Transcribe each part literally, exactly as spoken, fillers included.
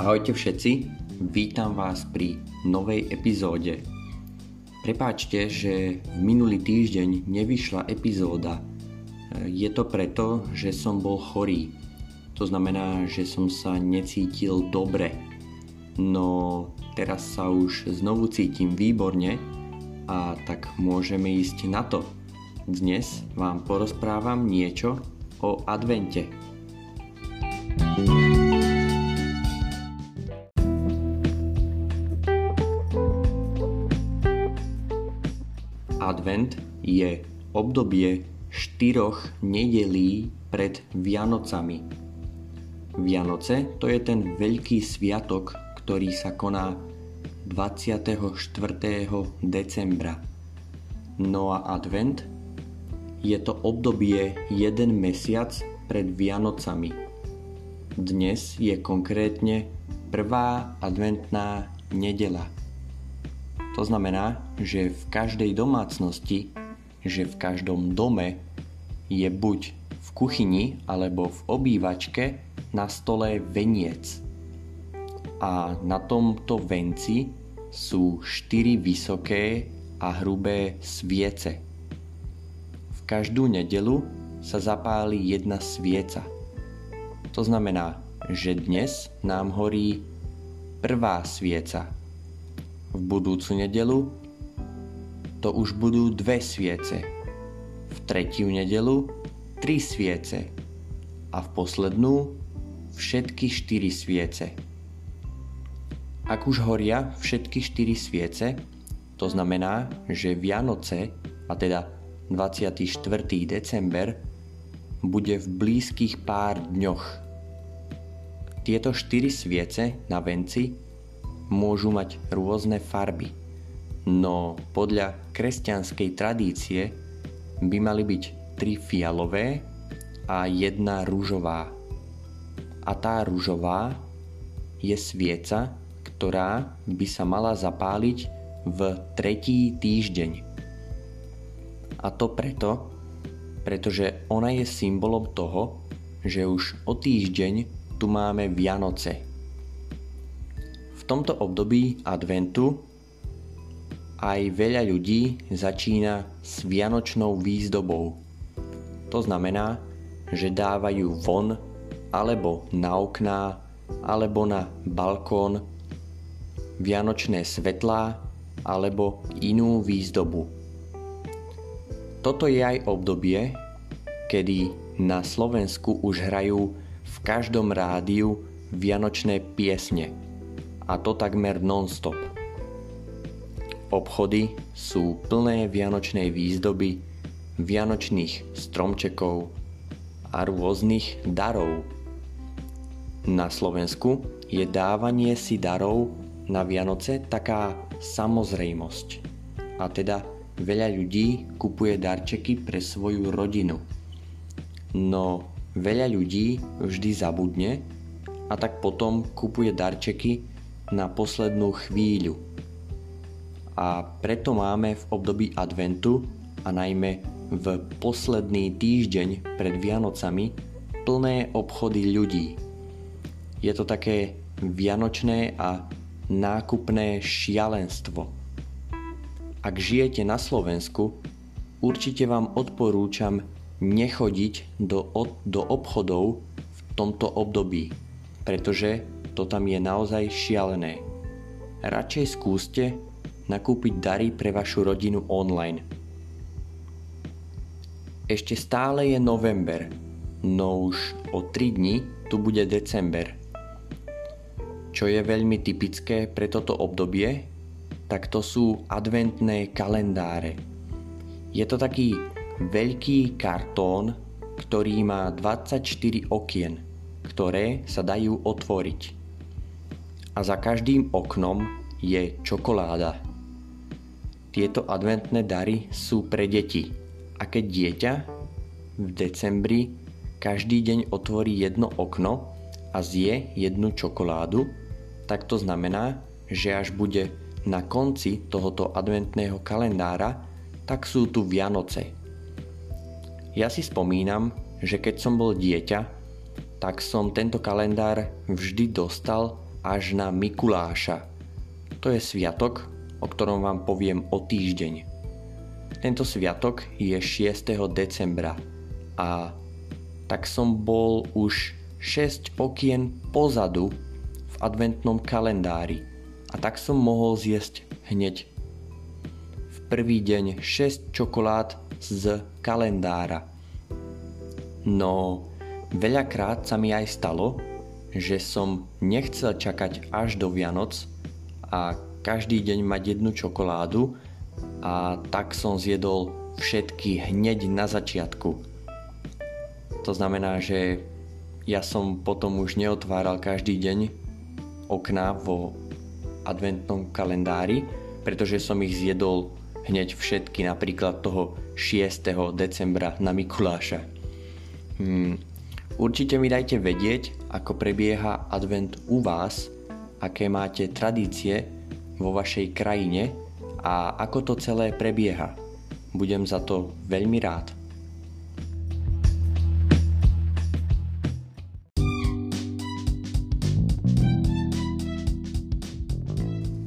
Ahojte všetci, vítam vás pri novej epizóde. Prepáčte, že v minulý týždeň nevyšla epizóda. Je to preto, že som bol chorý. To znamená, že som sa necítil dobre. No teraz sa už znovu cítim výborne a tak môžeme ísť na to. Dnes vám porozprávam niečo o advente. Advent je obdobie štyroch nedelí pred Vianocami. Vianoce to je ten veľký sviatok, ktorý sa koná dvadsiateho štvrtého decembra. No a advent je to obdobie jeden mesiac pred Vianocami. Dnes je konkrétne prvá adventná nedeľa. To znamená, že v každej domácnosti, že v každom dome je buď v kuchyni alebo v obývačke na stole veniec. A na tomto venci sú štyri vysoké a hrubé sviece. V každú nedeľu sa zapáli jedna svieca. To znamená, že dnes nám horí prvá svieca. V budúcu nedeľu to už budú dve sviece, v tretiu nedeľu tri sviece a v poslednú všetky štyri sviece. Ak už horia všetky štyri sviece, to znamená, že Vianoce, a teda dvadsiateho štvrtého december, bude v blízkych pár dňoch. Tieto štyri sviece na venci môžu mať rôzne farby, no podľa kresťanskej tradície by mali byť tri fialové a jedna ružová. A tá ružová je svieca, ktorá by sa mala zapáliť v tretí týždeň. A to preto, pretože ona je symbolom toho, že už o týždeň tu máme Vianoce. V tomto období adventu aj veľa ľudí začína s vianočnou výzdobou. To znamená, že dávajú von alebo na okná alebo na balkón vianočné svetlá alebo inú výzdobu. Toto je aj obdobie, kedy na Slovensku už hrajú v každom rádiu vianočné piesne. A to takmer non-stop. Obchody sú plné vianočnej výzdoby, vianočných stromčekov a rôznych darov. Na Slovensku je dávanie si darov na Vianoce taká samozrejmosť. A teda veľa ľudí kupuje darčeky pre svoju rodinu. No veľa ľudí vždy zabudne a tak potom kupuje darčeky na poslednú chvíľu. A preto máme v období adventu a najmä v posledný týždeň pred Vianocami plné obchody ľudí. Je to také vianočné a nákupné šialenstvo. Ak žijete na Slovensku, určite vám odporúčam nechodiť do, do obchodov v tomto období, pretože to tam je naozaj šialené. Radšej skúste nakúpiť dary pre vašu rodinu online. Ešte stále je november, no už o tri dni tu bude december. Čo je veľmi typické pre toto obdobie, tak to sú adventné kalendáre. Je to taký veľký kartón, ktorý má dvadsaťštyri okien, ktoré sa dajú otvoriť. A za každým oknom je čokoláda. Tieto adventné dary sú pre deti. A keď dieťa v decembri každý deň otvorí jedno okno a zje jednu čokoládu, tak to znamená, že až bude na konci tohoto adventného kalendára, tak sú tu Vianoce. Ja si spomínam, že keď som bol dieťa, tak som tento kalendár vždy dostal až na Mikuláša. To je sviatok, o ktorom vám poviem o týždeň. Tento sviatok je šiesteho decembra a tak som bol už šesť okien pozadu v adventnom kalendári a tak som mohol zjesť hneď v prvý deň šesť čokolád z kalendára. No, veľakrát sa mi aj stalo, že som nechcel čakať až do Vianoc a každý deň mať jednu čokoládu, a tak som zjedol všetky hneď na začiatku. To znamená, že ja som potom už neotváral každý deň okná vo adventnom kalendári, pretože som ich zjedol hneď všetky, napríklad toho šiesteho decembra na Mikuláša. Hmm. Určite mi dajte vedieť, ako prebieha advent u vás, aké máte tradície vo vašej krajine a ako to celé prebieha. Budem za to veľmi rád.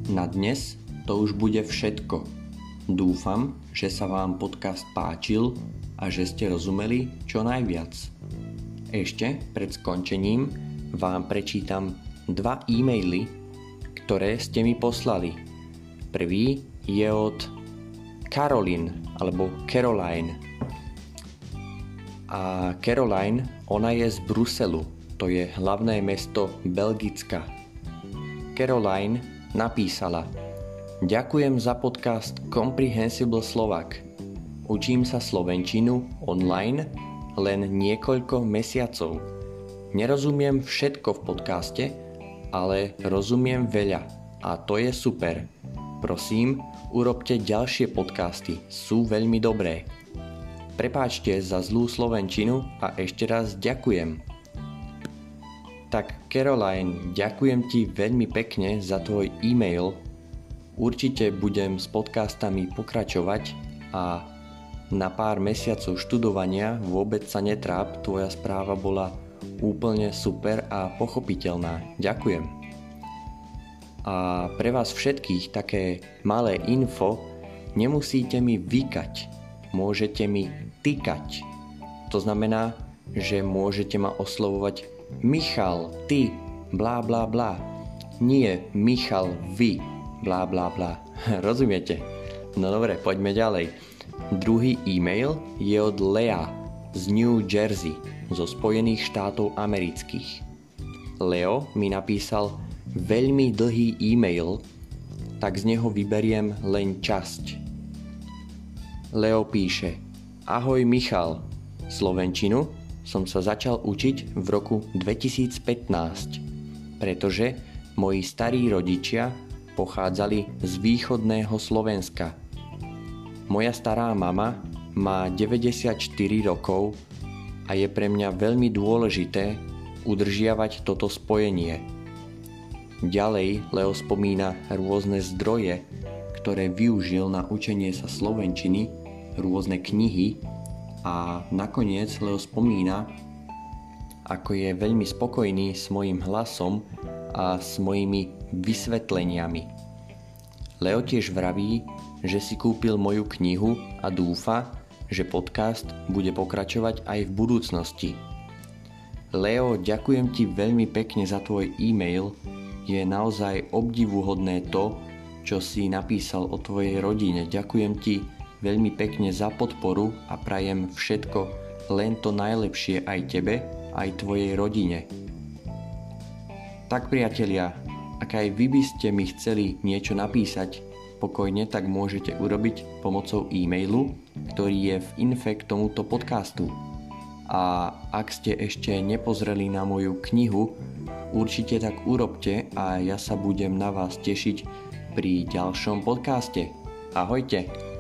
Na dnes to už bude všetko. Dúfam, že sa vám podcast páčil a že ste rozumeli čo najviac. Ešte pred skončením vám prečítam dva e-maily, ktoré ste mi poslali. Prvý je od Caroline, alebo Caroline. A Caroline, ona je z Bruselu, to je hlavné mesto Belgicka. Caroline napísala: Ďakujem za podcast Comprehensible Slovak. Učím sa slovenčinu online len niekoľko mesiacov. Nerozumiem všetko v podcaste, ale rozumiem veľa a to je super. Prosím, urobte ďalšie podcasty, sú veľmi dobré. Prepáčte za zlú slovenčinu a ešte raz ďakujem. Tak Caroline, ďakujem ti veľmi pekne za tvoj e-mail. Určite budem s podcastami pokračovať a na pár mesiacov študovania vôbec sa netráp, tvoja správa bola úplne super a pochopiteľná. Ďakujem. A pre vás všetkých také malé info, nemusíte mi vykať, môžete mi tykať. To znamená, že môžete ma oslovovať Michal, ty, blá blá blá. Nie Michal, vy, blá blá blá. Rozumiete? No dobre, poďme ďalej. Druhý e-mail je od Lea z New Jersey, zo Spojených štátov amerických. Leo mi napísal veľmi dlhý e-mail, tak z neho vyberiem len časť. Leo píše: Ahoj Michal, slovenčinu som sa začal učiť v roku dvetisíc pätnásť, pretože moji starí rodičia pochádzali z východného Slovenska. Moja stará mama má deväťdesiatštyri rokov a je pre mňa veľmi dôležité udržiavať toto spojenie. Ďalej Leo spomína rôzne zdroje, ktoré využil na učenie sa slovenčiny, rôzne knihy a nakoniec Leo spomína, ako je veľmi spokojný s mojím hlasom a s mojimi vysvetleniami. Leo tiež vraví, že si kúpil moju knihu a dúfa, že podcast bude pokračovať aj v budúcnosti. Leo, ďakujem ti veľmi pekne za tvoj e-mail. Je naozaj obdivuhodné to, čo si napísal o tvojej rodine. Ďakujem ti veľmi pekne za podporu a prajem všetko len to najlepšie aj tebe, aj tvojej rodine. Tak priatelia, ak aj vy by ste mi chceli niečo napísať, pokojne tak môžete urobiť pomocou e-mailu, ktorý je v infe k tomuto podcastu. A ak ste ešte nepozreli na moju knihu, určite tak urobte a ja sa budem na vás tešiť pri ďalšom podcaste. Ahojte!